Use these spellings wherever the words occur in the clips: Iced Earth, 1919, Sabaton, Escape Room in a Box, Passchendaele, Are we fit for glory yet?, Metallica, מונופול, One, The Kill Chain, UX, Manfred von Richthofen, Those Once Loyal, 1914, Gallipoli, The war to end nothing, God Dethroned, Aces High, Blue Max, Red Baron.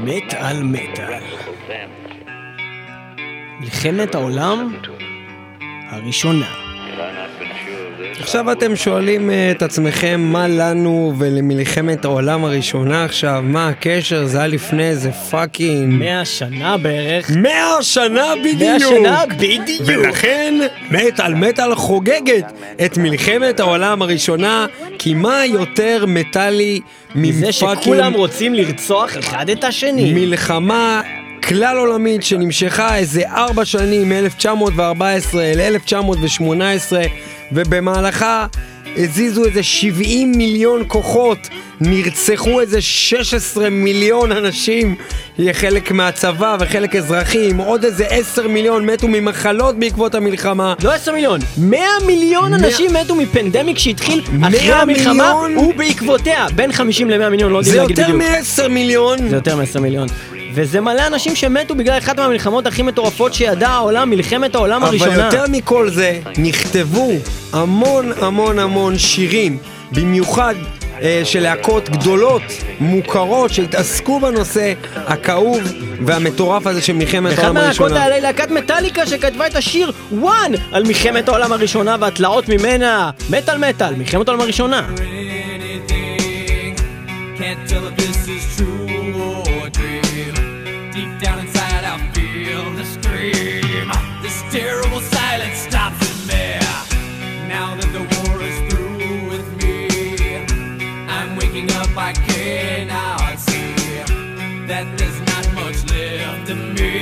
מת על מטל. מלחמת העולם הראשונה. עכשיו אתם שואלים את עצמכם מה לנו ולמלחמת העולם הראשונה עכשיו, מה הקשר? זה היה לפני איזה פאקינג 100 שנה בערך, 100 שנה בדיוק, 100 שנה בדיוק, ולכן מטל מטל חוגגת את מלחמת העולם הראשונה, כי מה יותר מטלי מזה שכולם רוצים לרצוח אחד את השני? מלחמה כלל עולמית שנמשכה איזה 4 שנים, מ-1914 ל-1918, ובמהלכה הזיזו איזה 70 מיליון כוחות, נרצחו איזה 16 מיליון אנשים, חלק מהצבא וחלק אזרחים, עוד איזה 10 מיליון מתו ממחלות בעקבות המלחמה. לא 10 מיליון, 100 מיליון אנשים מתו מפנדמיק שהתחיל אחרי המלחמה ובעקבותיה, בין 50 ל-100 מיליון, לא יודעים להגיד בדיוק. זה יותר מ-10 מיליון. זה יותר מ-10 מיליון. וזה מלא אנשים שמתו בגלל אחת מהמלחמות הכי מטורפות שידע העולם, מלחמת העולם הראשונה. אבל יותר מכל זה, נכתבו המון המון המון שירים, במיוחד של להקות גדולות, מוכרות, שהתעסקו בנושא הכאוב והמטורף הזה של מלחמת העולם הראשונה. אחד מהלהקות, להקת מטאליקה, שכתבה את השיר One על מלחמת העולם הראשונה והתלאות ממנה. מטל מטל, מלחמת העולם הראשונה. Can't tell if this is true or dream. Deep down inside I feel the scream. This terrible silence stops in me. Now that the war is through with me, I'm waking up, I cannot see that there's not much left in me.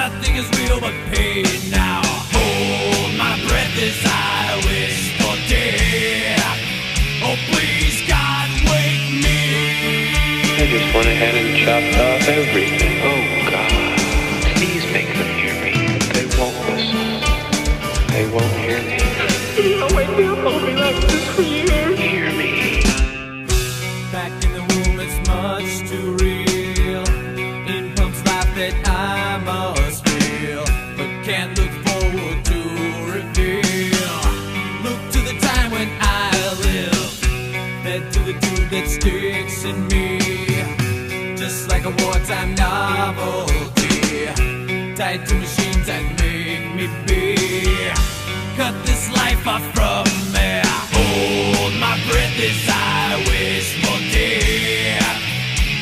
Nothing is real but pain now. Hold my breath as I wish for death. Oh please God, wake me. I just went ahead and chopped off everything. Oh God, please make them hear me. They won't listen. They won't hear me. No, I knew I'll be left this for years. Hear me. Back in the womb it's much too real. In pumps life that I must feel, but can't look forward to reveal. Look to the time when I live, that to the dude that sticks in me. Just like a wartime novelty, tied to machines that make me be. Cut this life off from me. Hold my breath as I wish for death.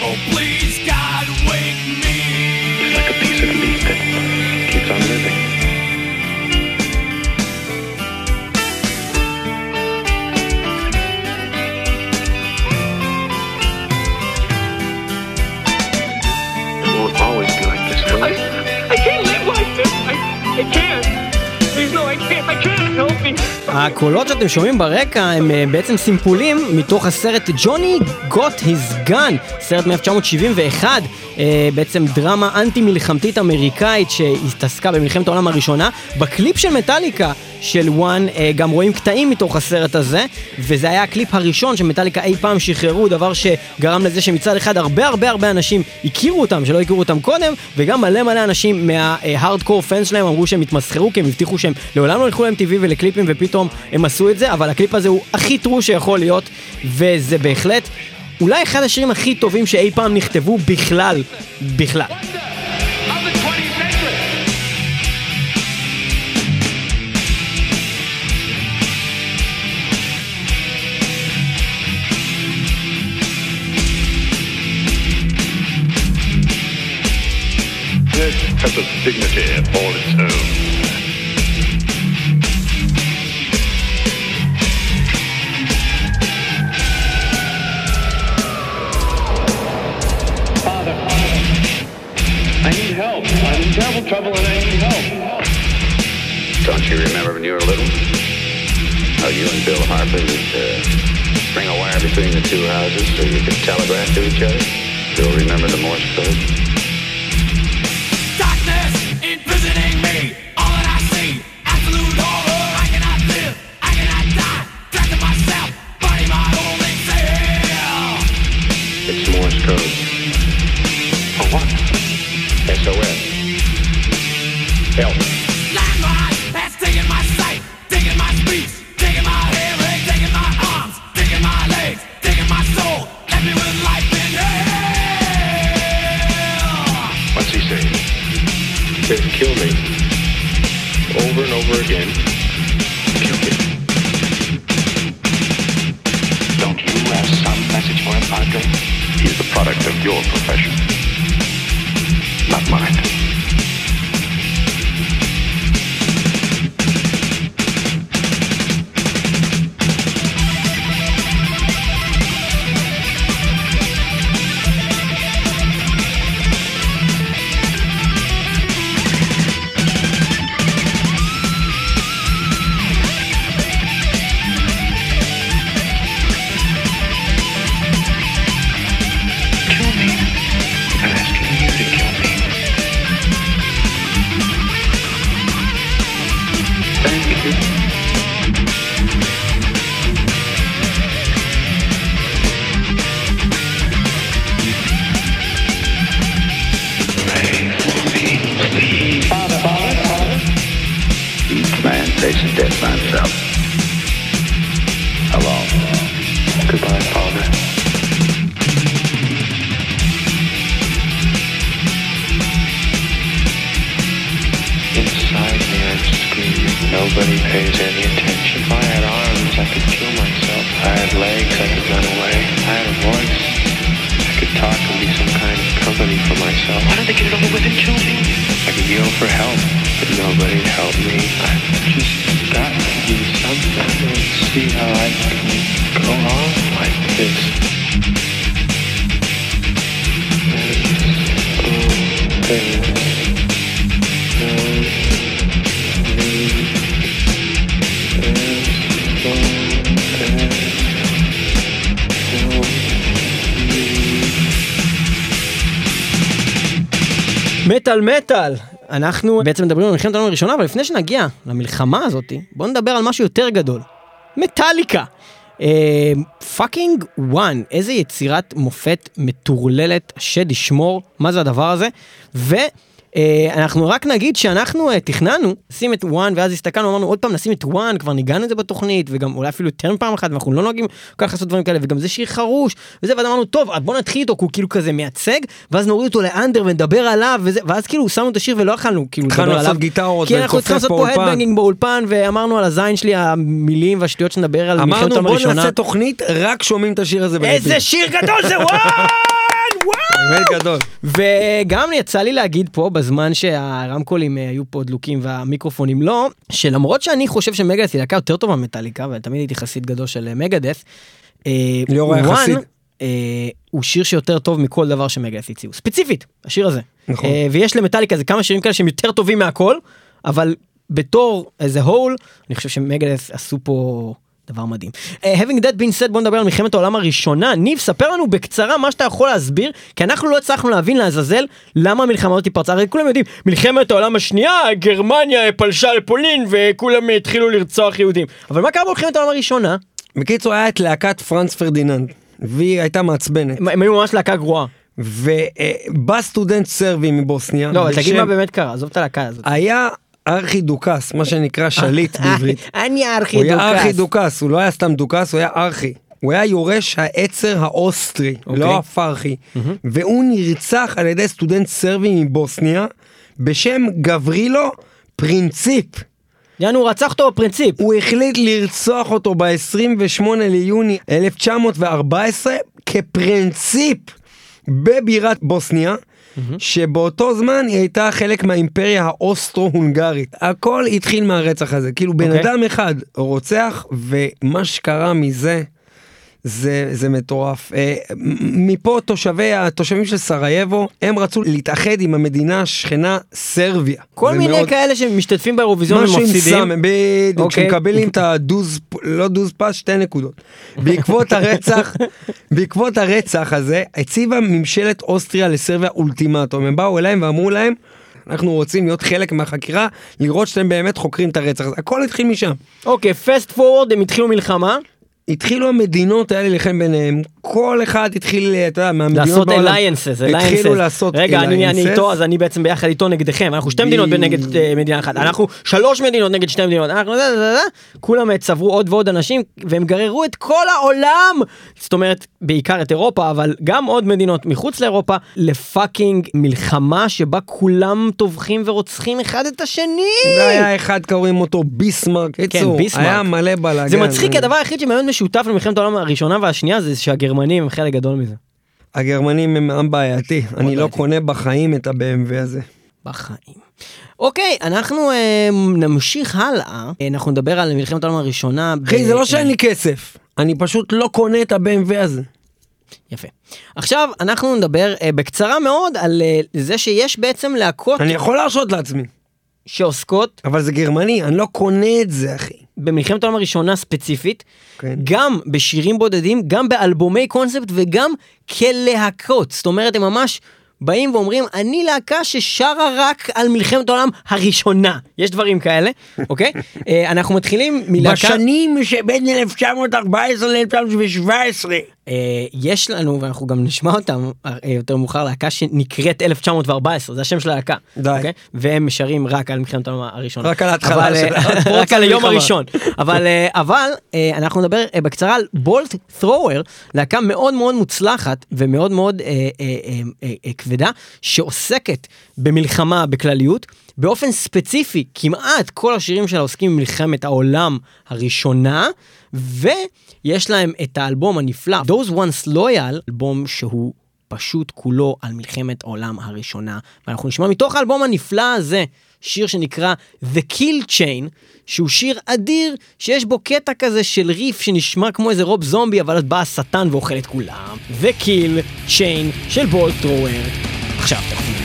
Oh please God, wake me. It's like a piece of meat that keeps on living. הקולות שאתם שומעים ברקע הם בעצם סימפולים מתוך הסרט Johnny Got His Gun, סרט מ-1971, בעצם דרמה אנטי-מלחמתית אמריקאית שהתעסקה במלחמת העולם הראשונה. בקליפ של מטאליקה של One גם רואים קטעים מתוך הסרט הזה, וזה היה הקליפ הראשון שמטאליקה אי פעם שחררו, דבר שגרם לזה שמצד אחד הרבה אנשים הכירו אותם, שלא הכירו אותם קודם, וגם מלא אנשים מההארדקור פאנס שלהם אמרו שהם התמסחרו, כי הם הבטיחו שהם לעולם לא ילכו להם טבעי ולקליפים, ופתאום הם עשו את זה, אבל הקליפ הזה הוא הכי טרו שיכול להיות, וזה בהחלט אולי אחד השירים הכי טובים שאי פעם נכתבו בכלל. This has a dignity all its own. Father, I need help. I'm in terrible trouble and I need help. Don't you remember when you were little? How you and Bill Harper would bring a wire between the two houses so you could telegraph to each other? You'll remember the Morse code? Imprisoning me, all that I see, absolute horror. I cannot live, I cannot die, trapped in myself, body my only self. It's Morse code. For what? SOS. Help. Landmine has taken my sight, taken my speech, taken my hearing, taken my arms, taken my legs, taken my soul, left me with life in hell. says, kill me, over and over again. Kill me. Don't you have some message for him, Padre? He is the product of your profession, not mine. מטל, אנחנו בעצם מדברים על מלחמת העולם הראשונה, אבל לפני שנגיע למלחמה הזאת, בואו נדבר על משהו יותר גדול. מטליקה. פאקינג וואן, איזה יצירת מופת מטורללת שתשמור, מה זה הדבר הזה? ואנחנו רק נגיד שאנחנו תכננו, נשים את וואן, ואז הסתכלנו, אמרנו עוד פעם נשים את וואן, כבר ניגענו את זה בתוכנית, וגם אולי אפילו יותר פעם אחת, ואנחנו לא נוהגים כל כך לעשות דברים כאלה, וגם זה שיר חרוש, וזה, ואז אמרנו, טוב, בוא נתחיל איתו, כי הוא כאילו כזה מייצג, ואז נוריד אותו לאנדר ונדבר עליו, וזה, ואז כאילו שמנו את השיר ולא אכלנו, כאילו לדבר עליו, לעשות גיטרות, כי אנחנו צריכים לעשות פה הדבנגינג באולפן, ואמרנו על הזין שלי, המילים והשטויות שנדבר על מלחמת העולם הראשונה. אמרנו, בוא נעשה תוכנית, רק שומעים את השיר הזה בנפי. איזה שיר גדול זה, וואו! וגם יצא לי להגיד פה בזמן שהרמקולים היו פה דלוקים והמיקרופונים לא, שלמרות שאני חושב שמגדס היא להקה יותר טובה מטליקה, ותמיד הייתי חסיד גדול של מגדס, וואן הוא שיר שיותר טוב מכל דבר שמגדס הציעו, ספציפית השיר הזה, ויש למטליקה זה כמה שירים כאלה שהם יותר טובים מהכל, אבל בתור איזה הול אני חושב שמגדס עשו פה דבר מדהים. Having that been said, בוא נדבר על מלחמת העולם הראשונה. ניב, ספר לנו בקצרה מה שאתה יכול להסביר, כי אנחנו לא הצלחנו להבין לעזאזל למה המלחמה הזאת פרצה. הרי כולם יודעים, מלחמת העולם השנייה, גרמניה פלשה לפולין, וכולם התחילו לרצוח יהודים. אבל מה קרה במלחמת העולם הראשונה? בקיצור, היה את להקת פרנס פרדיננד, והיא הייתה מעצבנת. הם היו ממש להקה גרועה. ובא סטודנט סרבי מבוסניה. לא, תגיד מה באמת קרה, עזוב את הלהקה הזאת. היה ארכי דוקס, מה שנקרא שליט בעברית. אני ארכי דוקס. הוא היה ארכי דוקס, הוא לא היה סתם דוקס, הוא היה ארכי. הוא היה יורש העצר האוסטרי, לא הפרחי. והוא נרצח על ידי סטודנט סרבי מבוסניה, בשם גברילו פרינציפ. יענו, הוא רצח אותו בפרינציפ. הוא החליט לרצוח אותו ב-28 ליוני 1914, כפרינציפ, בבירת בוסניה. שבאותו זמן היא הייתה חלק מהאימפריה האוסטרו-הונגרית. הכל התחיל מהרצח הזה, כאילו בן אדם אחד רוצח, ומה שקרה מזה זה מטורף. מפה התושבים של סרייבו, הם רצו להתאחד עם המדינה השכנה סרביה. כל מיני כאלה שמשתתפים באירוויזיון ומפסידים. בדיוק, שמקבלים את הדוז, לא דוז פס, 2 נקודות. בעקבות הרצח הזה, הציבה ממשלת אוסטריה לסרביה אולטימטום. הם באו אליהם ואמרו להם, אנחנו רוצים להיות חלק מהחקירה, לראות שאתם באמת חוקרים את הרצח. הכל התחיל משם. אוקיי, פסט פורוורד, הם התחילו מלחמה. התחילו המדינות האלה לכם ביניהם, כל אחד התחיל, אתה יודע, מהמדינות לעשות בעולם. התחילו לעשות alliances. רגע, אני איתו, אז אני בעצם ביחד איתו נגדכם. אנחנו שתי מדינות נגד מדינה אחת. אנחנו שלוש מדינות נגד שתי מדינות. כולם צברו עוד ועוד אנשים, והם גררו את כל העולם. זאת אומרת, בעיקר את אירופה, אבל גם עוד מדינות מחוץ לאירופה, לפאקינג מלחמה שבה כולם טובחים ורוצחים אחד את השני. זה היה אחד, קוראים אותו ביסמרק. כן, ביסמרק. היה מלא בלאגן. זה מצחיק, הדבר היחיד שמאוד משותף למלחמת העולם הראשונה והשנייה, זה שהגרמנים הם חלק גדול מזה. הגרמנים הם עם בעייתי. אני לא קונה בחיים את ה-BMW הזה. בחיים. אוקיי, אנחנו נמשיך הלאה. אנחנו נדבר על מלחמת העולם הראשונה. אחי, זה לא שאין לי כסף. אני פשוט לא קונה את ה-BMW הזה. יפה. עכשיו אנחנו נדבר בקצרה מאוד על זה שיש בעצם להקות... אני יכול להרשות לעצמי. שעוסקות... אבל זה גרמני, אני לא קונה את זה, אחי. במלחמת העולם הראשונה ספציפית, כן. גם בשירים בודדים, גם באלבומי קונספט, וגם כלהקות. זאת אומרת, הם ממש באים ואומרים, אני להקה ששרה רק על מלחמת העולם הראשונה. יש דברים כאלה, אוקיי? אנחנו מתחילים מלהקה... בשנים שבין 1914 ל-1917. יש לנו, ואנחנו גם נשמע אותם יותר מאוחר, להקה שנקראת 1914, זה השם של הלהקה. אוקיי? והם שרים רק על מלחמת העולם הראשונה. רק על ההתחלה שלה. רק על היום הראשון. אבל אנחנו נדבר בקצרה על בולט ת'רוור, להקה מאוד מאוד מוצלחת, ומאוד מאוד כבדה, שעוסקת במלחמה בכלליות, באופן ספציפי, כמעט כל השירים שלה עוסקים במלחמת העולם הראשונה, ויש להם את האלבום הנפלא, Those Once Loyal, אלבום שהוא פשוט כולו על מלחמת העולם הראשונה, ואנחנו נשמע מתוך האלבום הנפלא הזה, שיר שנקרא The Kill Chain, שהוא שיר אדיר, שיש בו קטע כזה של ריף, שנשמע כמו איזה רוב זומבי, אבל אז בא השטן ואוכל את כולם. The Kill Chain של בולט ת'רוור. עכשיו תחזירו.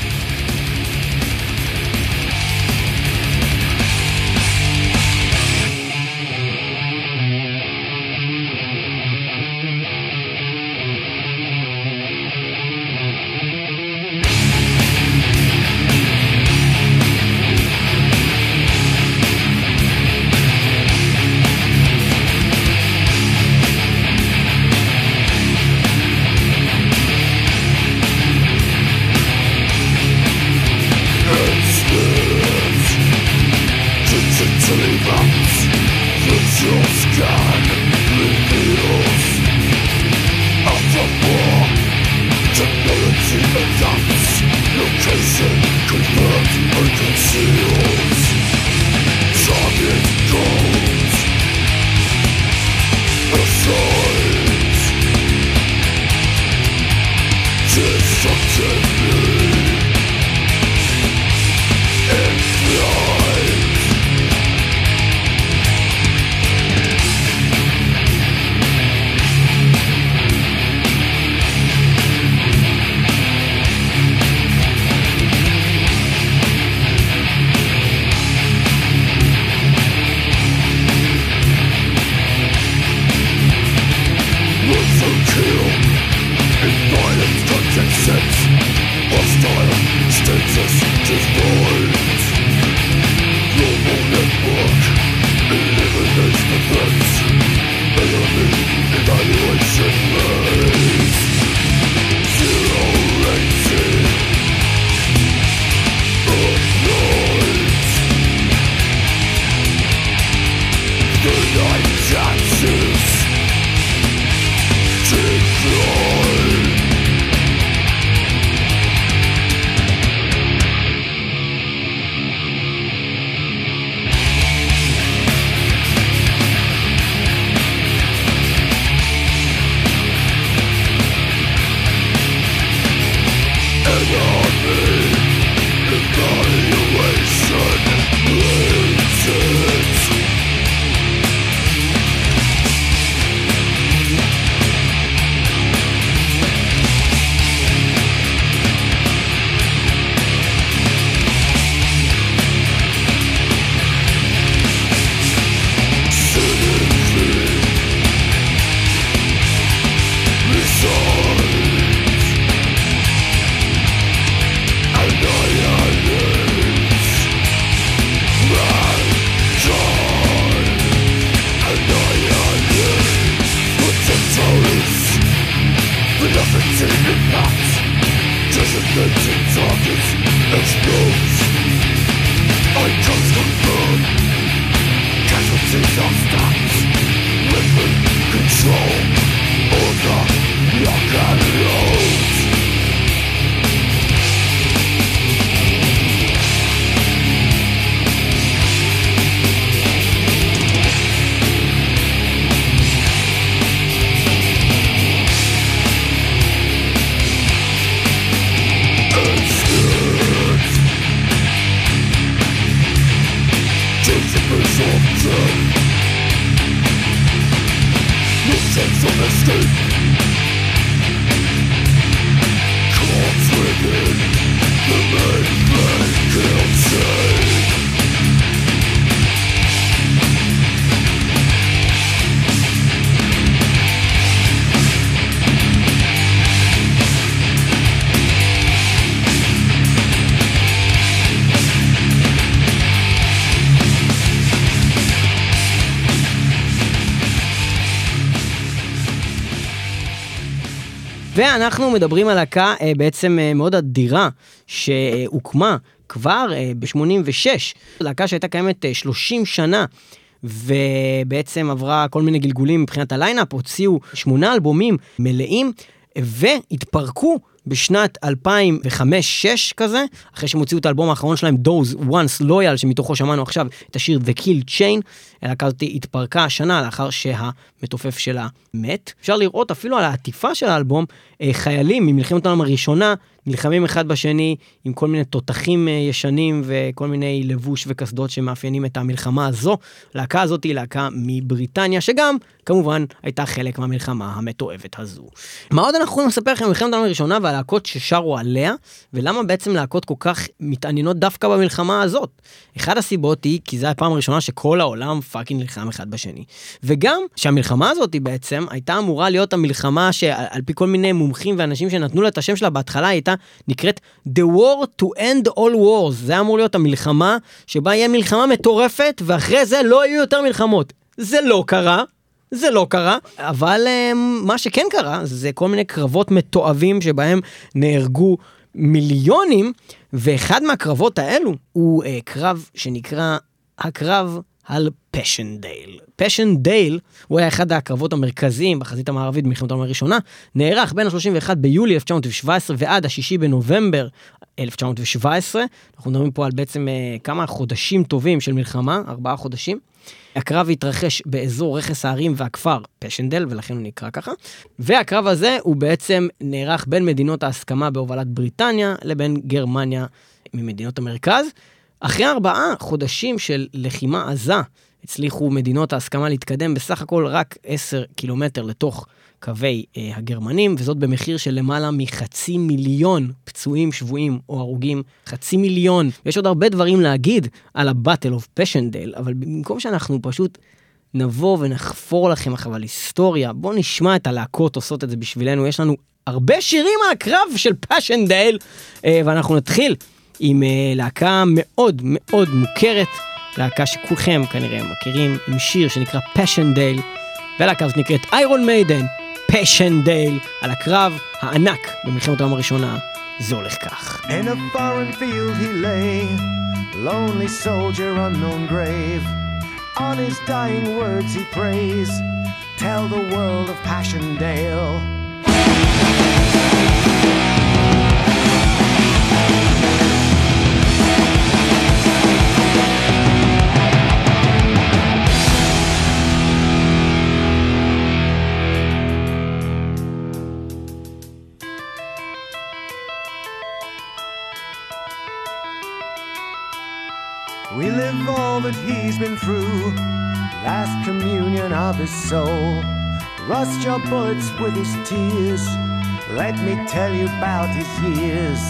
explodes. Icons can burn. Casualties are stacked. Weapon control. Order, lock and load. ואנחנו מדברים על להקה בעצם מאוד אדירה שהוקמה כבר ב-86. להקה שהייתה קיימת 30 שנה ובעצם עברה כל מיני גלגולים מבחינת הליינאפ, הוציאו 8 אלבומים מלאים והתפרקו בשנת 2005-6 כזה, אחרי שהם הוציאו את האלבום האחרון שלהם, Those Once Loyal, שמתוכו שמענו עכשיו את השיר The Kill Chain. הלהקה הזאת התפרקה השנה לאחר שהמתופף שלה מת. אפשר לראות אפילו על העטיפה של האלבום, חיילים ממלחמת העולם הראשונה, נלחמים אחד בשני עם כל מיני תותחים ישנים וכל מיני לבוש וכסדות שמאפיינים את המלחמה הזו. להקה הזאת היא להקה מבריטניה, שגם כמובן הייתה חלק מהמלחמה המתועבת הזו. מה עוד אנחנו יכולים לספר לכם במלחמת העולם הראשונה והלהקות ששרו עליה, ולמה בעצם להקות כל כך מתעניינות דווקא במלחמה הזאת? אחד הסיבות היא כי זו הפעם הראשונה שכל העולם פאקינג נלחם אחד בשני. וגם שהמלחמה הזאת היא בעצם הייתה אמורה להיות המלחמה שעל פי כל מיני מומחים ואנשים שנתנו לה את השם שלה בהתחלה הייתה נקראת The war to end all wars. זה אמור להיות המלחמה שבה יהיה מלחמה מטורפת ואחרי זה לא יהיו יותר מלחמות. זה לא קרה. זה לא קרה, אבל מה שכן קרה זה כל מיני קרבות מתועבים שבהם נהרגו מיליונים, ואחד מהקרבות האלו הוא קרב שנקרא הקרב על פשנדייל. פשנדייל, הוא היה אחד הקרבות המרכזיים בחזית המערבית במלחמת העולם הראשונה, נערך בין ה-31 ביולי 1917 ועד ה-6 בנובמבר 1917, אנחנו מדברים פה על בעצם כמה חודשים טובים של מלחמה, 4 חודשים, הקרב התרחש באזור רכס הערים והכפר פשנדל, ולכן הוא נקרא ככה, והקרב הזה הוא בעצם נערך בין מדינות ההסכמה בהובלת בריטניה לבין גרמניה ממדינות המרכז. אחרי 4 חודשים של לחימה עזה, הצליחו מדינות ההסכמה להתקדם בסך הכל רק 10 קילומטר לתוך קווי הגרמנים, וזאת במחיר של למעלה מ500,000 פצועים, שבועים או הרוגים, 500,000. יש עוד הרבה דברים להגיד על הבטל אוף פשנדל, אבל במקום שאנחנו פשוט נבוא ונחפור לכם אבל היסטוריה, בואו נשמע את הלהקות עושות את זה בשבילנו, יש לנו הרבה שירים על הקרב של פשנדל, ואנחנו נתחיל עם להקה מאוד מאוד מוכרת, להקה שכולכם כנראה מכירים, עם שיר שנקרא פשנדל, והלהקה הזאת נקראת איירון מיידן, Passchendaele, על הקרב הענק במלחמת העולם הראשונה. זה הולך כך. In a foreign field he lay, lonely soldier, unknown grave. On his dying words he prays, tell the world of Passchendaele. We live all that he's been through, last communion of his soul. Rust your bullets with his tears, let me tell you about his years.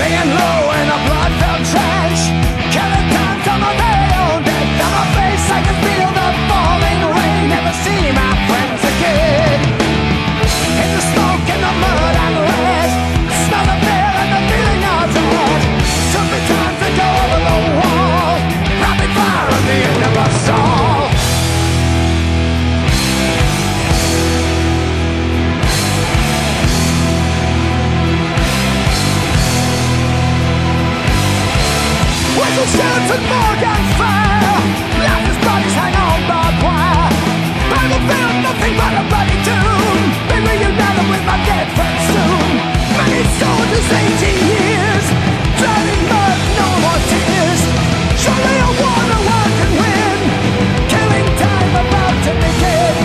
Laying low in a blood-filled trench, killing times on my very own death. On my face I can feel the falling rain. Never see my friends again. In the smoke and the mud and the rest, the smell of fear and the feeling of dread. Took me time to go over the wall, rapid fire at the end of Whistle, shouts and Morgan fire. Lifeless bodies hang on by wire. Battlefield, nothing but a bloody tune. Be reunited with my dead friends soon. Many soldiers, 18 years, drown in mud, no more tears. Surely a war no one can win. Killing time about to begin.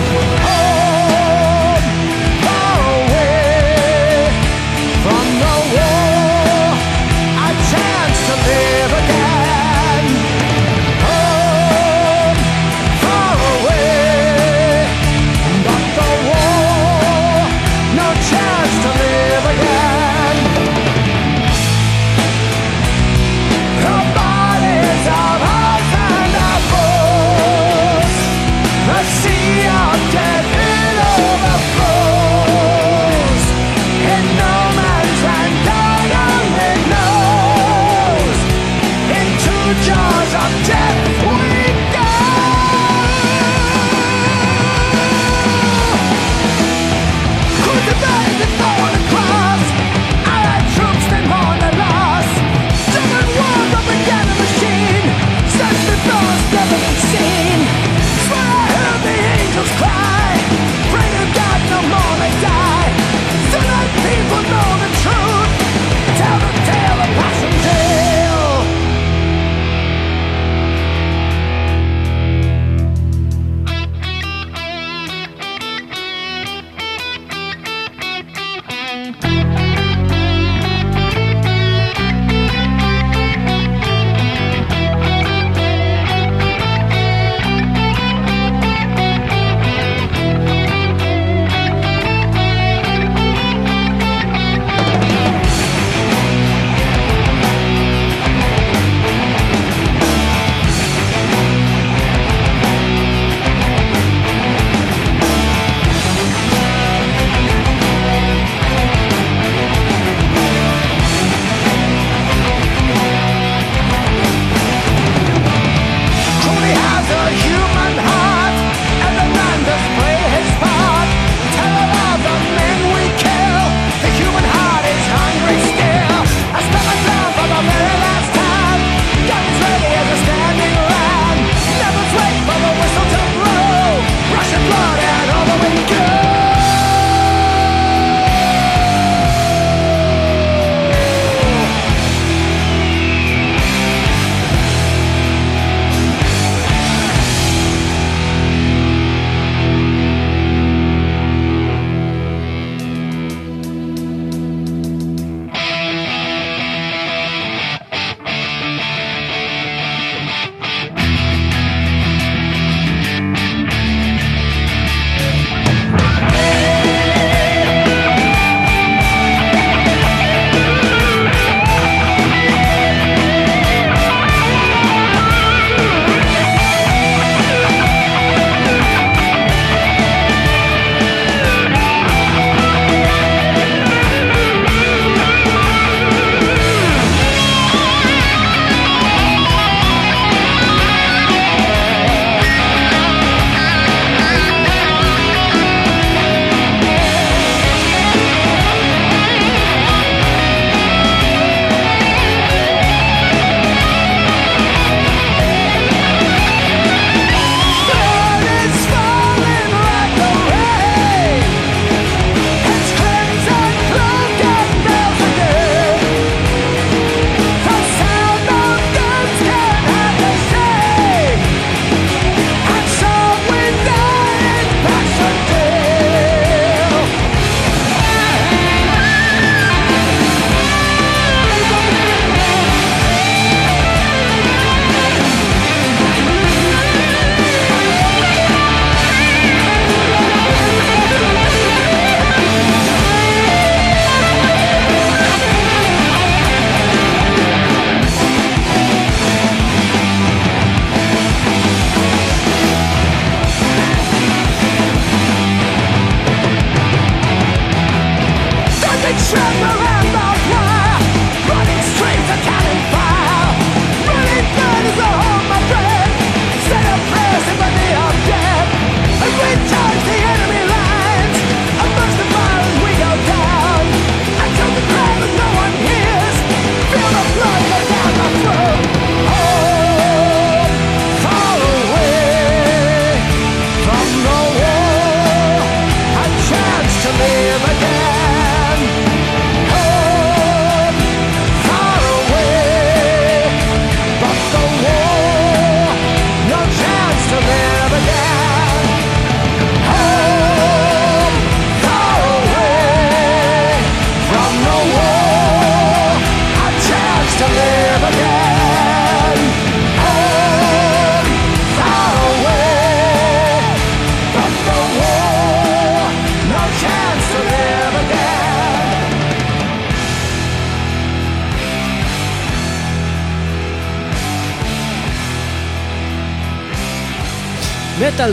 מטל,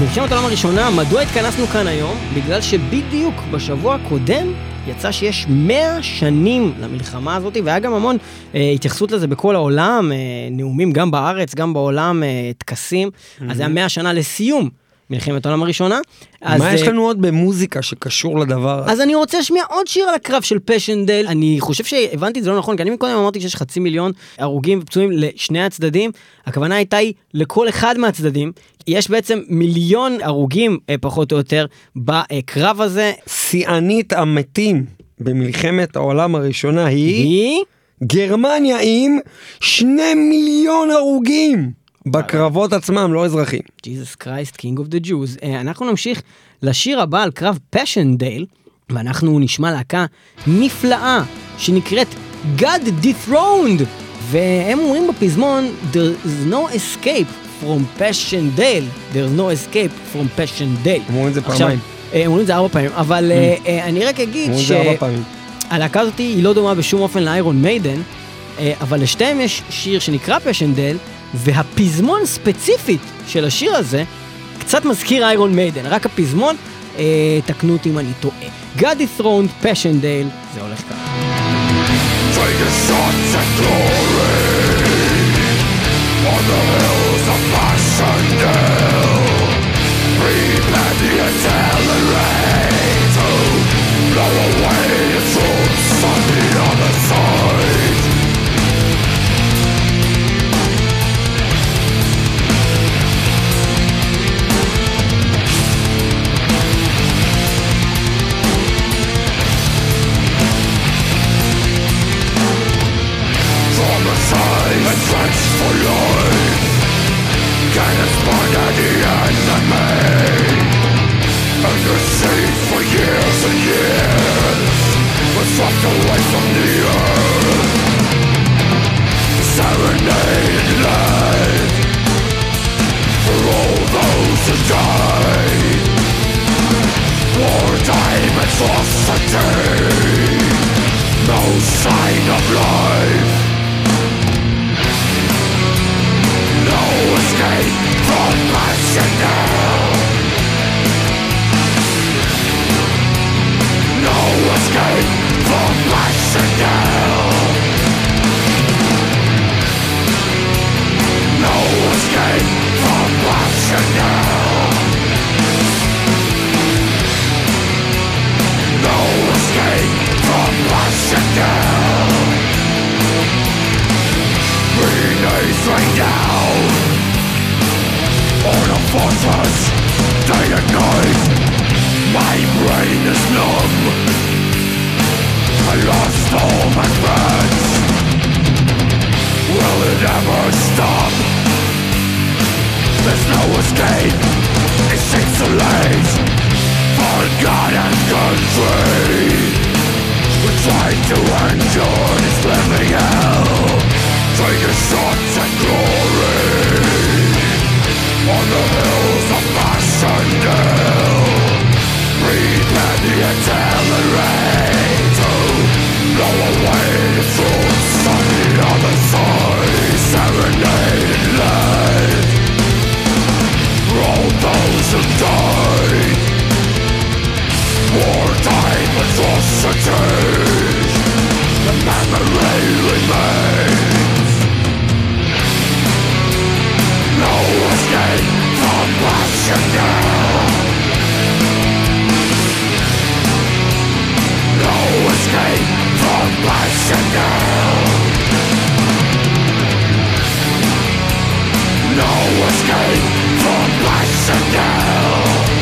מלחמת העולם הראשונה. מדוע התכנסנו כאן היום? בגלל שבדיוק בשבוע הקודם יצא שיש 100 שנים למלחמה הזאת, והיה גם המון התייחסות לזה בכל העולם, נאומים גם בארץ, גם בעולם, תקסים, אז היה 100 שנה לסיום מלחמת העולם הראשונה. מה יש לנו עוד במוזיקה שקשור לדבר? אז אני רוצה לשמיע עוד שיר על הקרב של פשנדל. אני חושב שהבנתי את זה לא נכון, כי אני מקודם אמרתי שיש 500,000 הרוגים ופצועים לשני הצדדים. הכוונה הייתה היא לכל אחד מהצדדים. יש בעצם 1,000,000 הרוגים פחות או יותר בקרב הזה. שיאנית המתים במלחמת העולם הראשונה היא גרמניה עם 2,000,000 הרוגים. בקרבות עצמם, לא אזרחים. Jesus Christ, King of the Jews. אנחנו נמשיך לשיר הבא על קרב פשנדייל, ואנחנו נשמע להקה נפלאה, שנקראת God Dethroned, והם אומרים בפזמון, There's no escape from Passchendaele. There's no escape from Passchendaele. הם אומרים את זה פעמיים. הם אומרים את זה 4 פעמים, אבל אני רק אגיד שהלהקה הזאת היא לא דומה בשום אופן לאיירון מיידן, אבל לשתיהם יש שיר שנקרא פשנדייל, והפזמון ספציפית של השיר הזה קצת מזכיר איירון מיידן, רק הפזמון, תקנו אותי אם אני טועה. God Dethroned, Passchendaele, זה הולך ככה. Take a shot at glory on the hills of Passchendaele. Prepare the accelerator, blow away the troops on the other side. And friends for life can inspire the enemy. Under siege for years and years, we're swept away from the earth. Serenade light for all those who die. Wartime atrocity, no sign of life. No escape from Passchendaele. No escape from Passchendaele. No escape from Passchendaele. No escape from Passchendaele. Grenades rain down on a fortress day and night. My brain is numb. I lost all my friends. Will it ever stop? There's no escape. It seems so late for God and country. We're trying to endure this living hell. Take a shot at glory on the hills of Passchendaele. Prepare the accelerator, blow away the troops on the other side. Serenade light for all those who died. Wartime atrocities, the memory remains. No escape from Passchendaele. No escape from Passchendaele. No escape from Passchendaele.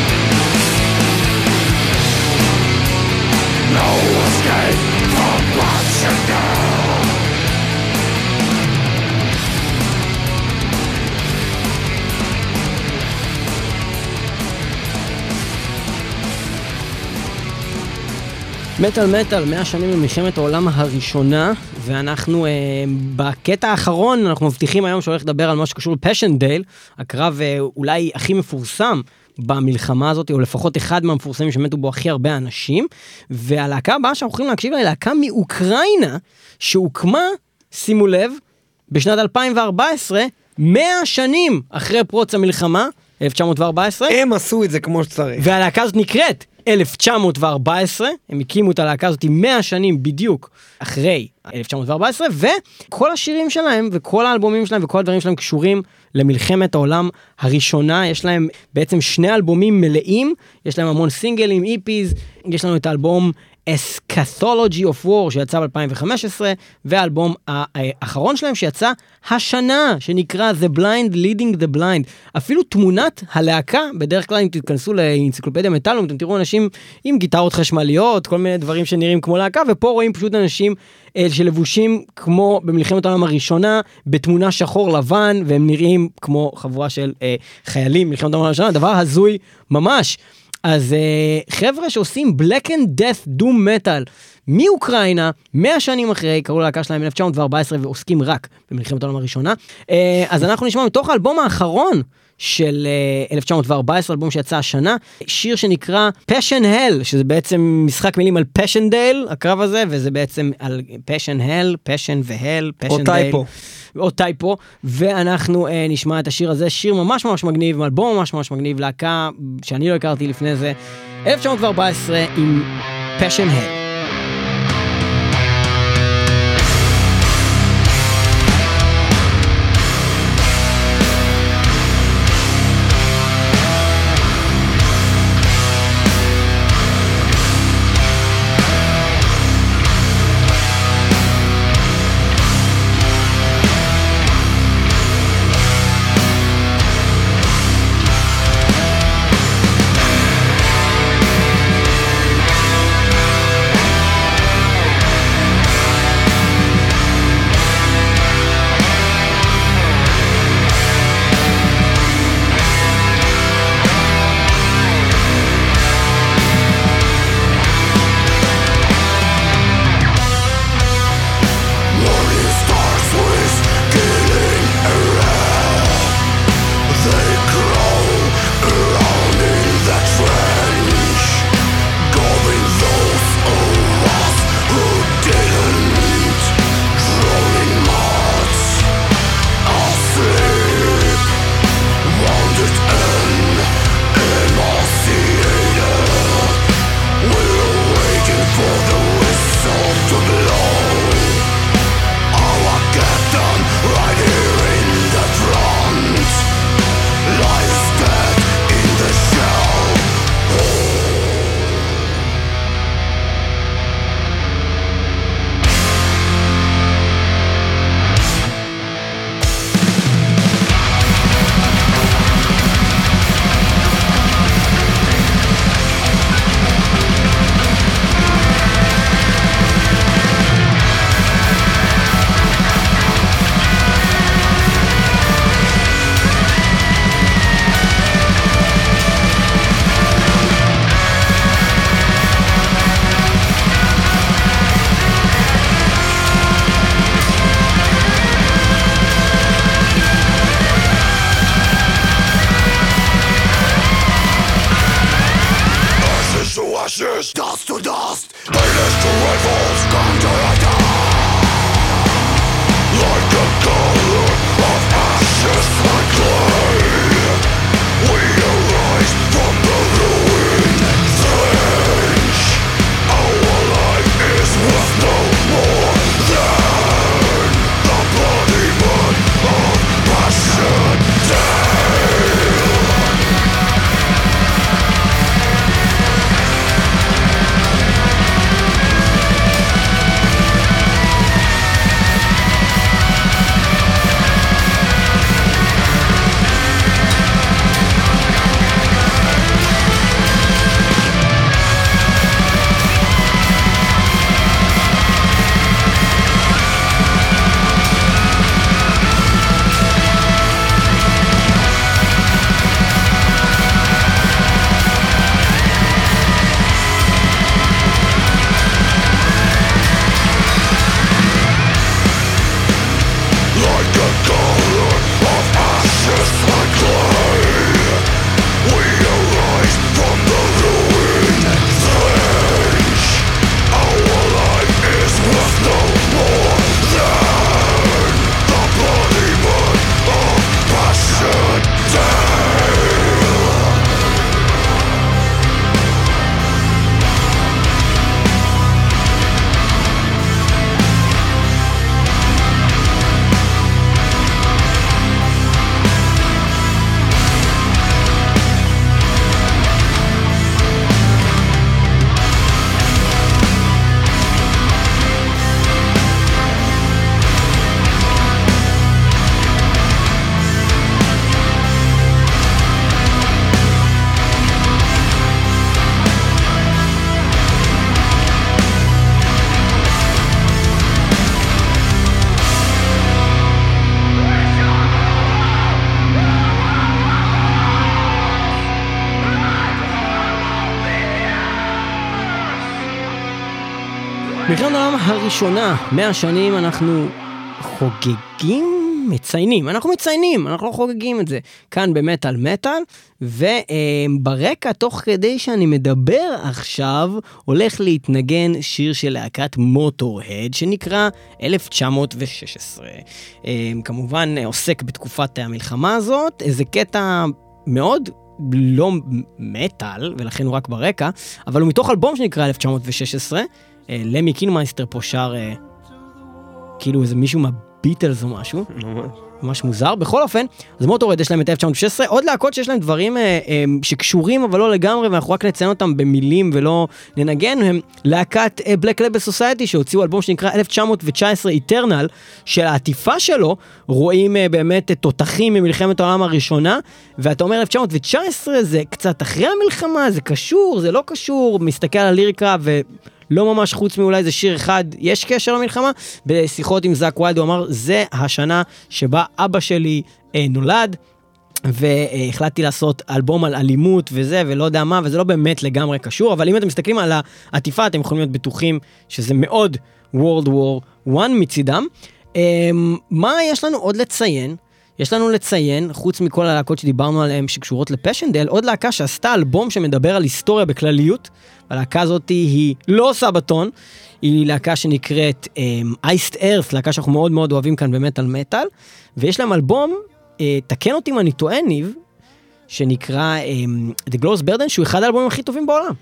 No escape from Passchendaele. מטל, 100 שנים למלחמת העולם הראשונה, ואנחנו בקטע האחרון, אנחנו מבטיחים היום שהולך לדבר על מה שקשור לפשנדייל, הקרב אולי הכי מפורסם במלחמה הזאת, או לפחות אחד מהמפורסמים שמתו בו הכי הרבה אנשים, והלהקה הבאה שאנחנו הולכים להקשיב לה, להקה מאוקראינה, שהוקמה, שימו לב, בשנת 2014, 100 שנים אחרי פרוץ המלחמה, 1914. הם עשו את זה כמו שצריך. והלהקה הזאת נקראת 1914, הם הקימו את הלהקה הזאת 100 שנים בדיוק אחרי 1914, וכל השירים שלהם וכל האלבומים שלהם וכל הדברים שלהם קשורים למלחמת העולם הראשונה. יש להם בעצם שני אלבומים מלאים, יש להם המון סינגלים, איפיז, יש לנו את האלבום Eschatology of War שיצא ב-2015, והאלבום האחרון שלהם שיצא השנה, שנקרא The Blind Leading the Blind. אפילו תמונת הלהקה, בדרך כלל אם תתכנסו לאנציקלופדיה מטאלום, אתם תראו אנשים עם גיטרות חשמליות, כל מיני דברים שנראים כמו להקה, ופה רואים פשוט אנשים שלבושים כמו במלחמת העולם הראשונה, בתמונה שחור לבן, והם נראים כמו חבורה של חיילים במלחמת העולם הראשונה, דבר הזוי ממש. אז חבר'ה שעושים Black and Death Doom Metal מאוקראינה, 100 שנים אחרי, קראו להקה שלהם 1914, ועוסקים רק במלחמת העולם הראשונה. אז אנחנו נשמע מתוך האלבום האחרון של 1914, אלבום שיצא השנה, שיר שנקרא Passchendaele, שזה בעצם משחק מילים על Passchendaele, הקרב הזה, וזה בעצם על Passchendaele, Passion והל, Passchendaele. או טייפו, ואנחנו נשמע את השיר הזה, שיר ממש ממש מגניב, אלבום ממש ממש מגניב, להקה שאני לא הכרתי לפני זה, 1914 עם Passchendaele. מלחמת העולם הראשונה, 100 שנים אנחנו חוגגים, מציינים, אנחנו לא חוגגים את זה, כאן במטל מטל, וברקע תוך כדי שאני מדבר עכשיו, הולך להתנגן שיר של להקת מוטורהד, שנקרא 1916, כמובן עוסק בתקופת המלחמה הזאת, זה קטע מאוד לא מטל, ולכן הוא רק ברקע, אבל הוא מתוך אלבום שנקרא 1916, למי קינמייסטר פה שר כאילו איזה מישהו מהביטלס או משהו, ממש מוזר. בכל אופן, אז מוטורהד יש להם את 1916, עוד להקות שיש להם דברים שקשורים אבל לא לגמרי, ואנחנו רק נציין אותם במילים ולא ננגן, הם להקת Black Label Society שהוציאו אלבום שנקרא 1919 Eternal, שהעטיפה שלו רואים באמת תותחים ממלחמת העולם הראשונה, ואתה אומר 1919 זה קצת אחרי המלחמה, זה קשור, זה לא קשור, מסתכל על הליריקה ו... לא ממש, חוץ מאולי זה שיר אחד, יש קשר למלחמה. בשיחות עם זאק ווילד הוא אמר, זה השנה שבה אבא שלי נולד, והחלטתי לעשות אלבום על אלימות וזה, ולא יודע מה, וזה לא באמת לגמרי קשור, אבל אם אתם מסתכלים על העטיפה, אתם יכולים להיות בטוחים שזה מאוד World War I מצידם. מה יש לנו עוד לציין? יש לנו לציין, חוץ מכל הלהקות שדיברנו עליהן שקשורות לפשנדל, עוד להקה שעשתה אלבום שמדבר על היסטוריה בכלליות, הלהקה הזאת היא לא סבתון, היא להקה שנקראת Iced Earth, להקה שאנחנו מאוד מאוד אוהבים כאן במטל מטל, ויש להם אלבום, תקן אותי אם אני טועה ניב, שנקרא The Glorious Burden, שהוא אחד האלבומים הכי טובים בעולם.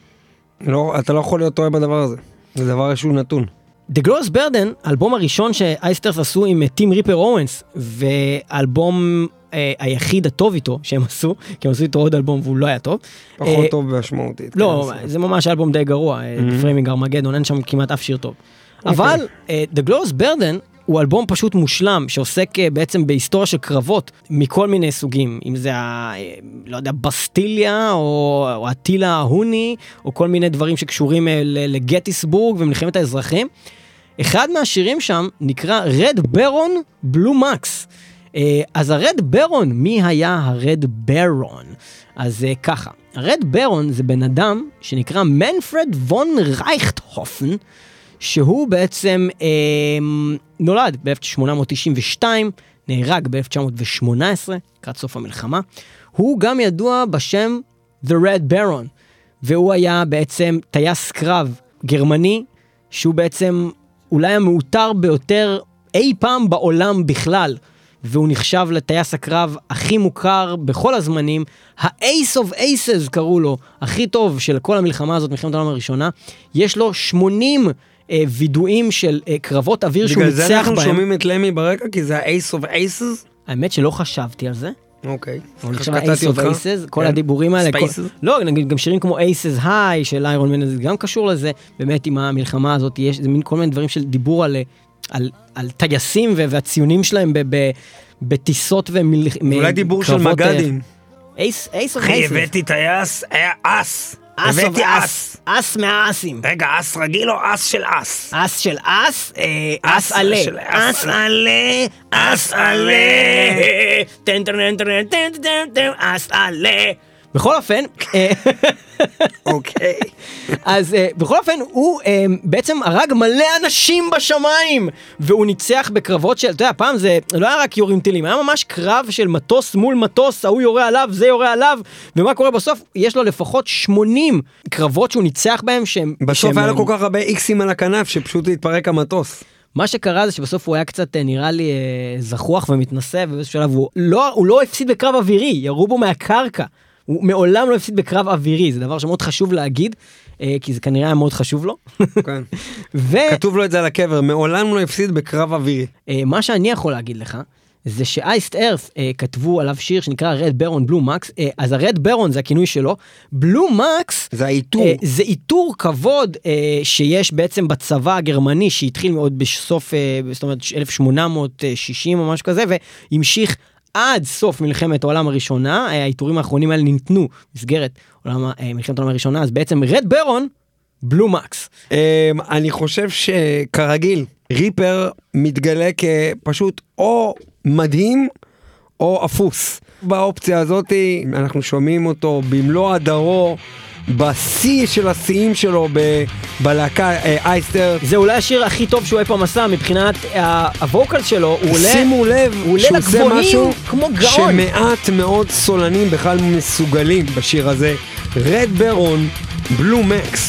לא, אתה לא יכול להיות טועה בדבר הזה, זה דבר שהוא נתון. The Glorious Burden, האלבום הראשון שאייסטרס עשו עם טים ריפר אוונס, ואלבום היחיד הטוב איתו שהם עשו, כי הם עשו איתו עוד אלבום והוא לא היה טוב. פחות טוב והשמעותית. לא, זה ממש אלבום די גרוע, פריימינג ארמגדון, אין שם כמעט אף שיר טוב. אבל The Glorious Burden הוא אלבום פשוט מושלם, שעוסק בעצם בהיסטוריה של קרבות מכל מיני סוגים, אם זה, לא יודע, בסטיליה, או הטילה ההוני, או כל מיני דברים שקשורים לגטיסבורג ומלחמת האזרחים. אחד מהשירים שם נקרא Red Baron, Blue Max. אז ה-Red Baron, מי היה ה-Red Baron? אז ככה, ה-Red Baron זה בן אדם שנקרא מנפרד וון רייכטהופן, שהוא בעצם נולד ב-1892, נהרג ב-1918, לקראת סוף המלחמה. הוא גם ידוע בשם The Red Baron, והוא היה בעצם טייס קרב גרמני, שהוא בעצם אולי המאותר ביותר אי פעם בעולם בכלל, והוא נחשב לטייס הקרב הכי מוכר בכל הזמנים, ה-Ace of Aces קראו לו, הכי טוב של כל המלחמה הזאת, מלחמת העולם הראשונה. יש לו 80 וידועים של קרבות אוויר שהוא ניצח בהם. בגלל זה אנחנו שומעים את למי ברקע, כי זה ה-Ace of Aces? האמת שלא חשבתי על זה. אוקיי. אבל עכשיו ה-Ace of Aces, כל הדיבורים האלה. לא, גם שירים כמו Aces High של איירון מיידן, זה גם קשור לזה. באמת עם המלחמה הזאת, יש כל מיני דברים של דיבור על טייסים והציונים שלהם בטיסות ומלחמות. אולי דיבור של מג"דים. Ace of Aces. הבאתי טייס, היה אס. הבאתי אס. אס מהאסים. רגע, אס רגיל או אס של אס? אס של אס, אס עלה. אס עלה, אס עלה. טן טן טן טן טן טן טן, אס עלה. בכל אופן, אוקיי. אז בכל אופן, הוא בעצם הרג מלא אנשים בשמיים, והוא ניצח בקרבות של, אתה יודע, פעם זה לא היה רק יורים טילים, היה ממש קרב של מטוס מול מטוס, ההוא יורה עליו, זה יורה עליו, ומה קורה בסוף? יש לו לפחות 80 קרבות שהוא ניצח בהם, שהם... בסוף היה לו כל כך הרבה איקסים על הכנף, שפשוט התפרק המטוס. מה שקרה זה שבסוף הוא היה קצת נראה לי זחוח ומתנסה, ובאיזשהו שלב הוא לא הפסיד בקרב אווירי, ירו בו מהקרקע. הוא מעולם לא הפסיד בקרב אווירי, זה דבר שמאוד חשוב להגיד, כי זה כנראה היה מאוד חשוב לו. כן. כתוב לו את זה על הקבר, מעולם לא הפסיד בקרב אווירי. מה שאני יכול להגיד לך, זה ש-Iced Earth כתבו עליו שיר שנקרא Red Baron Blue Max, אז ה-Red Baron זה הכינוי שלו, Blue Max זה האיתור. זה איתור כבוד שיש בעצם בצבא הגרמני, שהתחיל מאוד בסוף, זאת אומרת 1860 או משהו כזה, והמשיך עד סוף מלחמת העולם הראשונה, האיתורים האחרונים האלה ניתנו מסגרת מלחמת העולם הראשונה, אז בעצם רד ברון, בלו מקס. אני חושב שכרגיל, ריפר מתגלה כפשוט או מדהים או אפוס. באופציה הזאת אנחנו שומעים אותו במלוא הדרו, בשיא של השיאים שלו בלהקה Iced Earth. זה אולי השיר הכי טוב שהוא אי פעם עשה מבחינת הווקל שלו. שימו לב שהוא עושה משהו שמעט מאוד סולנים בכלל מסוגלים בשיר הזה. Red Baron, Blue Max.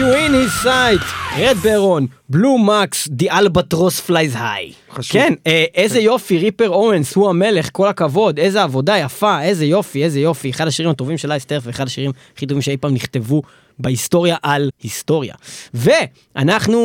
You in his sight, Red Baron, Blue Max, The Albatross Flies High. חשוב. כן, איזה יופי, ריפר אורנס, הוא המלך, כל הכבוד, איזה עבודה יפה, איזה יופי, איזה יופי. אחד השירים הטובים של אייסט ארת' ואחד השירים הכי טובים שאי פעם נכתבו בהיסטוריה על היסטוריה. ואנחנו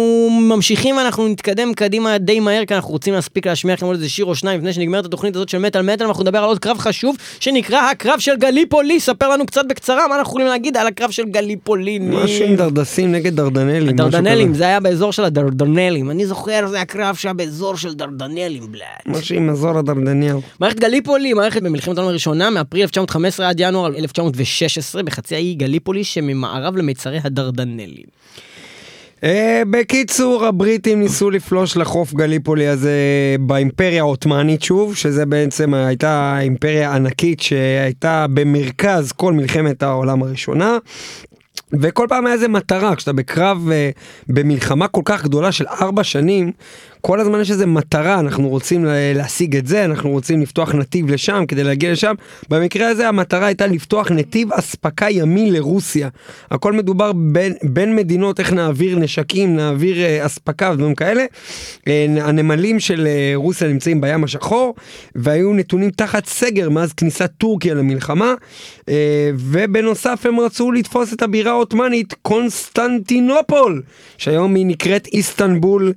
ממשיכים, אנחנו נתקדם קדימה די מהר, כי אנחנו רוצים להספיק להשמיע לכם עוד איזה שיר או שניים, לפני שנגמרת התוכנית הזאת של מטל, אנחנו נדבר על עוד קרב חשוב, שנקרא הקרב של גליפולי. ספר לנו קצת בקצרה, מה אנחנו יכולים להגיד על הקרב של גליפולי? משהו עם דרדסים נגד דרדנלים. הדרדנלים, זה היה באזור של הדרדנלים. אני זוכר, זה הקרב שהיה באזור של דרדנלים, בלאד. משהו עם אזור הדרדנל. מערכת גליפולי, מערכת במלחמת העולם הראשונה, מאפריל 1915 עד ינואר 1916, בחצי האי גליפולי, שממערב למצרי הדרדנלים. בקיצור, הבריטים ניסו לפלוש לחוף גליפולי הזה באימפריה העות'מאנית שוב, שזה בעצם הייתה אימפריה ענקית שהייתה במרכז כל מלחמת העולם הראשונה. וכל פעם היה זה מטרה, כשאתה בקרב, במלחמה כל כך גדולה של 4 שנים, כל הזמן יש איזה מטרה, אנחנו רוצים להשיג את זה, אנחנו רוצים לפתוח נתיב לשם, כדי להגיע לשם. במקרה הזה המטרה הייתה לפתוח נתיב אספקה ימי לרוסיה. הכל מדובר בין מדינות, איך נעביר נשקים, נעביר אספקה ודברים כאלה. הנמלים של רוסיה נמצאים בים השחור, והיו נתונים תחת סגר מאז כניסת טורקיה למלחמה, ובנוסף הם רצו לתפוס את הבירה העות'מאנית קונסטנטינופול, שהיום היא נקראת איסטנבול,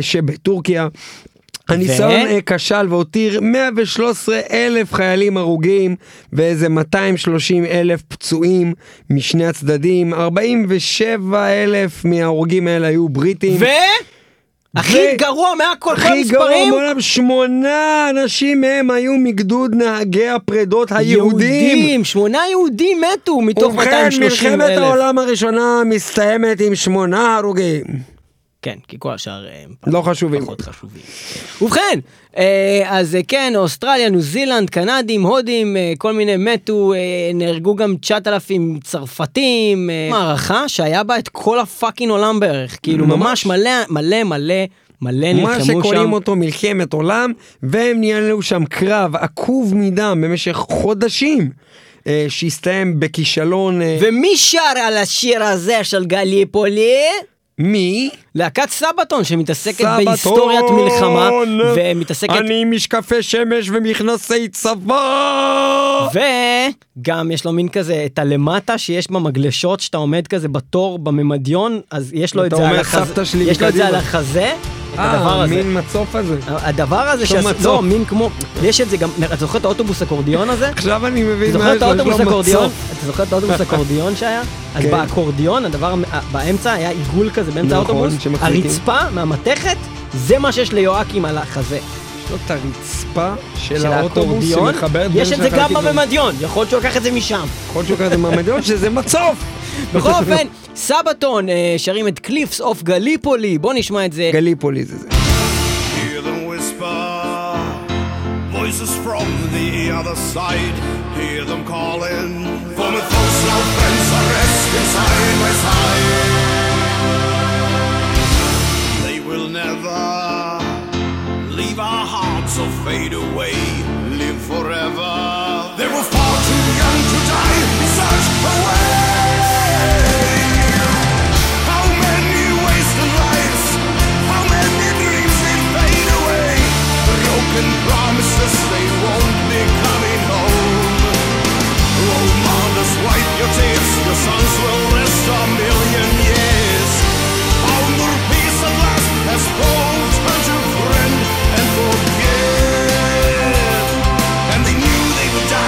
שבטורקיה. הניסיון כשל והותיר 113,000 חיילים הרוגים ואיזה 230,000 פצועים משני הצדדים. 47,000 מההרוגים האלה היו בריטים. הכי גרוע מהכל, כל מספרים, 8 אנשים מהם היו מגדוד נהגי הפרדות היהודים. 8 יהודים מתו מתוך 230,000. ובכן, מלחמת העולם הראשונה מסתיימת עם 8 הרוגים. כן, כי כל השאר לא חשובים. פחות חשובים. ובכן, אז כן, אוסטרליה, ניו זילנד, קנדים, הודים, כל מיני מתו, נהרגו גם 9,000 צרפתים, מערכה שהיה בה את כל הפאקינג עולם בערך, כאילו ממש מלא נלחמו שם. מה שקוראים אותו מלחמת עולם, והם ניהלו שם קרב עקוב מדם במשך חודשים, שהסתיים בכישלון. ומי שר על השיר הזה של גליפולי? מי? להקת סבתון, שמתעסקת בהיסטוריית מלחמה, ומתעסקת... אני משקפי שמש ומכנסי צבא! וגם יש לו מין כזה, את הלמטה שיש במגלשות, שאתה עומד כזה בתור, בממדיון, אז יש לו את זה על החזה. יש לו את זה על החזה. מין מצוף הזה. הדבר הזה שעשו, מין כמו... יש את זה גם... אתה זוכר את האוטובוס אקורדיון הזה? עכשיו אני מבין מה יש לו מצוף. אתה זוכר את האוטובוס אקורדיון שהיה? אז באקורדיון, הדבר באמצע היה עיגול כזה באמצע האוטובוס. הרצפה מהמתכת, זה מה שיש ליואקים על החזה. יש לו את הרצפה של האוטובוס שמחברת... יש את זה גם בממדיון. יכול להיות שהוא לקח את זה משם. יכול להיות שהוא לקח את זה בממדיון שזה מצוף. בכל אופן, סבתון שרים את קליפס אוף גליפולי, בוא נשמע את זה. גליפולי זה זה. Hear them whisper, voices from the other side, hear them calling, from a thousand old friends I rest inside my side. They will never leave our hearts or fade away, live forever. They were far too young to die in such a way. How many wasted lives, how many dreams that fade away, broken promises they won't be coming home. Oh, mothers, wipe your tears, your sons will rest a million years. On the peace at last has both turned to friend and forgive, and they knew they would die.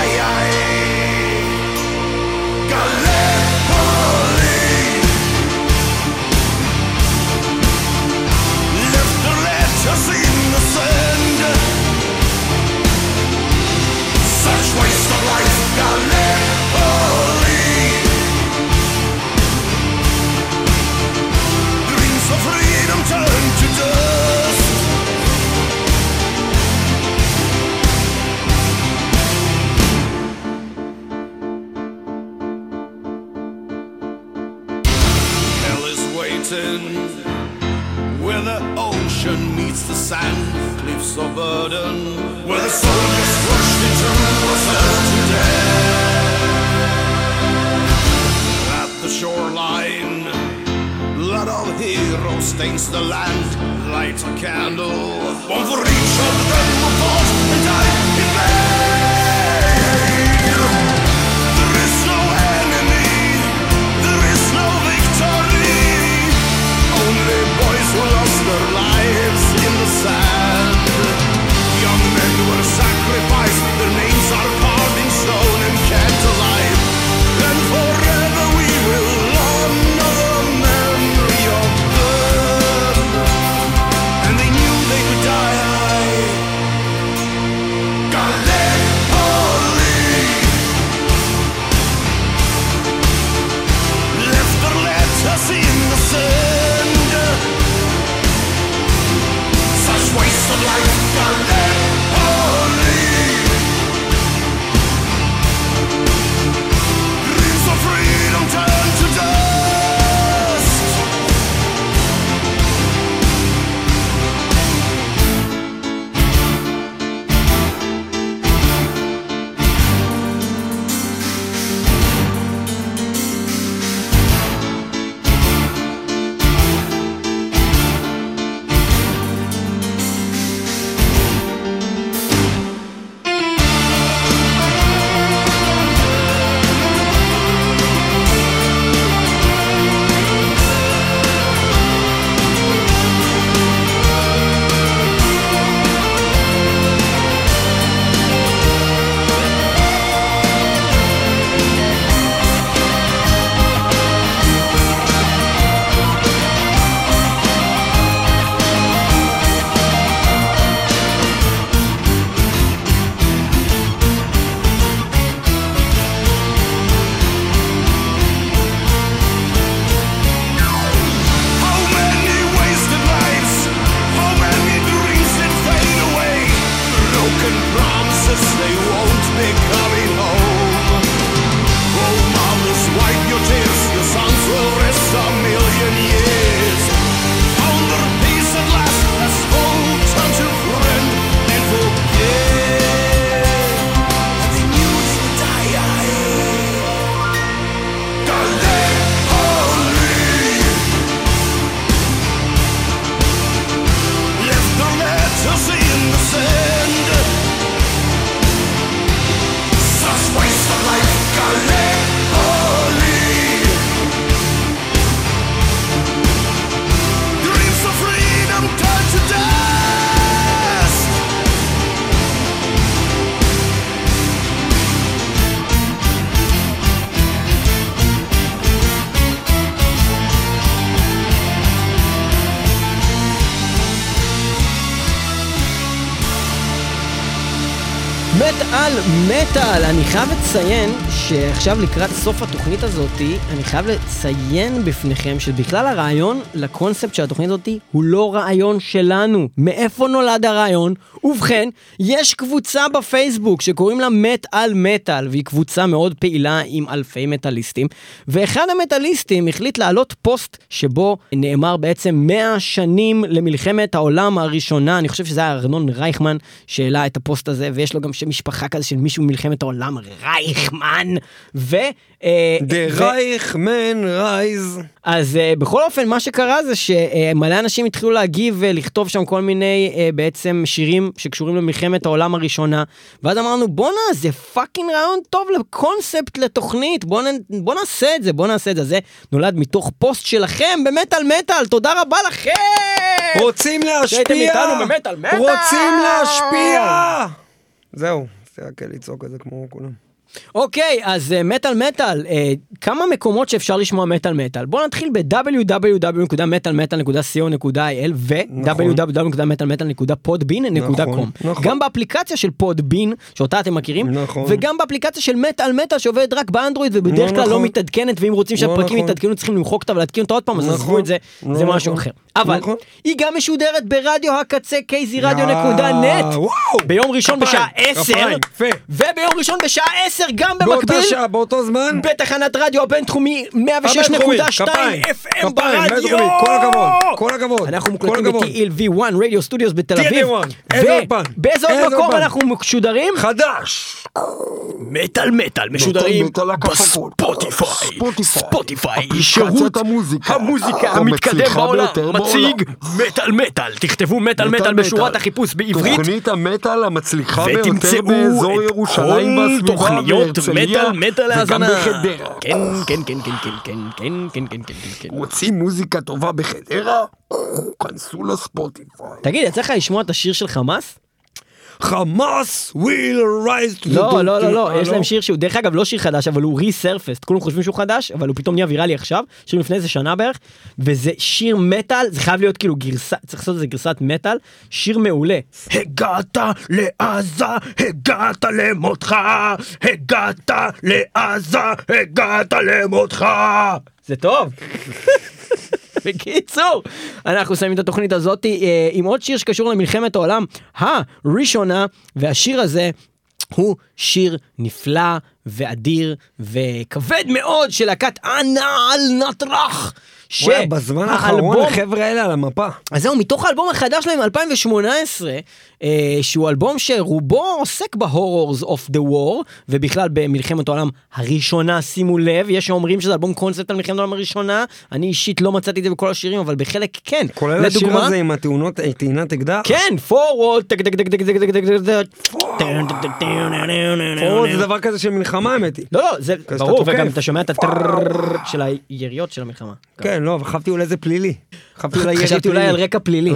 על מטאל. אני חייב לציין שעכשיו לקראת סוף התוכנית הזאת, אני חייב לציין בפניכם שבכלל הרעיון לקונספט של התוכנית הזאת הוא לא רעיון שלנו. מאיפה נולד הרעיון? ובכן, יש קבוצה בפייסבוק שקוראים לה מטאל מטאל, והיא קבוצה מאוד פעילה עם אלפי מטאליסטים, ואחד המטאליסטים החליט להעלות פוסט שבו נאמר בעצם 100 שנים למלחמת העולם הראשונה. אני חושב שזה היה ארנון רייכמן שהעלה את הפוסט הזה, ויש לו גם שם משפחה כזה של מישהו מלחמת העולם, רייכמן, רייכמן רייז. אז בכל אופן, מה שקרה זה שמלא אנשים התחילו להגיב ולכתוב שם כל מיני בעצם שירים שקשורים למלחמת העולם הראשונה, ואז אמרנו, בונה, זה פאקינג רעיון טוב לקונספט, לתוכנית, בוא נעשה את זה. זה נולד מתוך פוסט שלכם במטל מטל, תודה רבה לכם! רוצים להשפיע! זהו, זה רק ליצור כזה כמו כולם. אוקיי, אז מטל מטל, כמה מקומות שאפשר לשמוע מטל מטל? בואו נתחיל ב-www.metalmetal.co.il ו-www.metalmetal.podbean.com, גם באפליקציה של פודבין, שאותה אתם מכירים, וגם באפליקציה של מטל מטל שעובדת רק באנדרואיד ובדרך כלל לא מתעדכנת, ואם רוצים שהפרקים יתעדכנו צריכים למחוק אותה ולהתקין אותה עוד פעם, אז עזבו את זה, זה משהו אחר. אבל היא גם משודרת ברדיו הקצה kzradio.net ביום ראשון בשעה 10, וביום ראשון בשעה 10 גם במקביל באותו זמן בתחנת רדיו הבינתחומי 106.2 FM ברדיו. כל הכבוד. אנחנו מוקלטים ב-TLV 1 רדיו סטודיוס בתל אביב, ובאיזה עוד מקום אנחנו משודרים? חדש, מטל מטל משודרים בספוטיפיי, שירות המוזיקה המתקדם בעולם מציג מטל מטל. תכתבו מטל מטל בשורת החיפוש בעברית, תוכנית המטל המצליחה ביותר באזור ירושלים והסביבה, מטל מטל להזנה. כן. רוצים מוזיקה טובה בחדרה? כנסו לספוטיפיי. תגיד, יצא לך לשמוע את השיר של חמאס? חמאס will rise to the... לא, יש להם שיר שהוא דרך אגב לא שיר חדש, אבל הוא ריסרפסט, כולם חושבים שהוא חדש, אבל הוא פתאום נהיה ויראלי עכשיו, שיר לפני איזה שנה בערך, וזה שיר מטל, זה חייב להיות כאילו גרסה, צריך לעשות איזה גרסת מטל, שיר מעולה. הגעת לעזה, הגעת למותך, הגעת לעזה, הגעת למותך. זה טוב. בקיצור, אנחנו שמים את התוכנית הזאת עם עוד שיר שקשור למלחמת העולם הראשונה, והשיר הזה הוא שיר נפלא ואדיר וכבד מאוד של להקת אנאל נטרח. וואי, בזמן האחרון החבר'ה האלה על המפה. אז זהו, מתוך האלבום החדש שלהם 2018, שהוא אלבום שרובו עוסק ב-Horrors of the War, ובכלל במלחמת העולם הראשונה, שימו לב, יש שאומרים שזה אלבום קונספט על מלחמת העולם הראשונה, אני אישית לא מצאתי את זה בכל השירים, אבל בחלק כן. כולל השיר הזה עם הטעינת אקדח? כן, Forward, Forward זה דבר כזה של מלחמה, האמת. לא, זה ברור, וגם אתה שומע את של היריות של המלחמה. כן, לא, וחשבתי אולי זה פלילי. חשבתי אולי על רקע פלילי.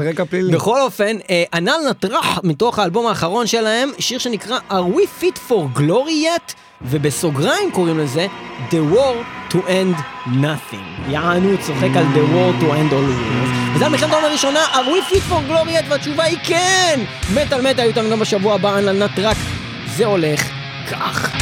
בכל אופן, אנאל נטרח מתוך האלבום האחרון שלהם, שיר שנקרא Are we fit for glory yet? ובסוגריים קוראים לזה The war to end nothing. יענו, צוחק על The war to end all wars. וזה המלחמת העולם הראשונה, Are we fit for glory yet? והתשובה היא כן! מטל מטל היו אותם גם בשבוע הבא, אנאל נטרח. זה הולך כך.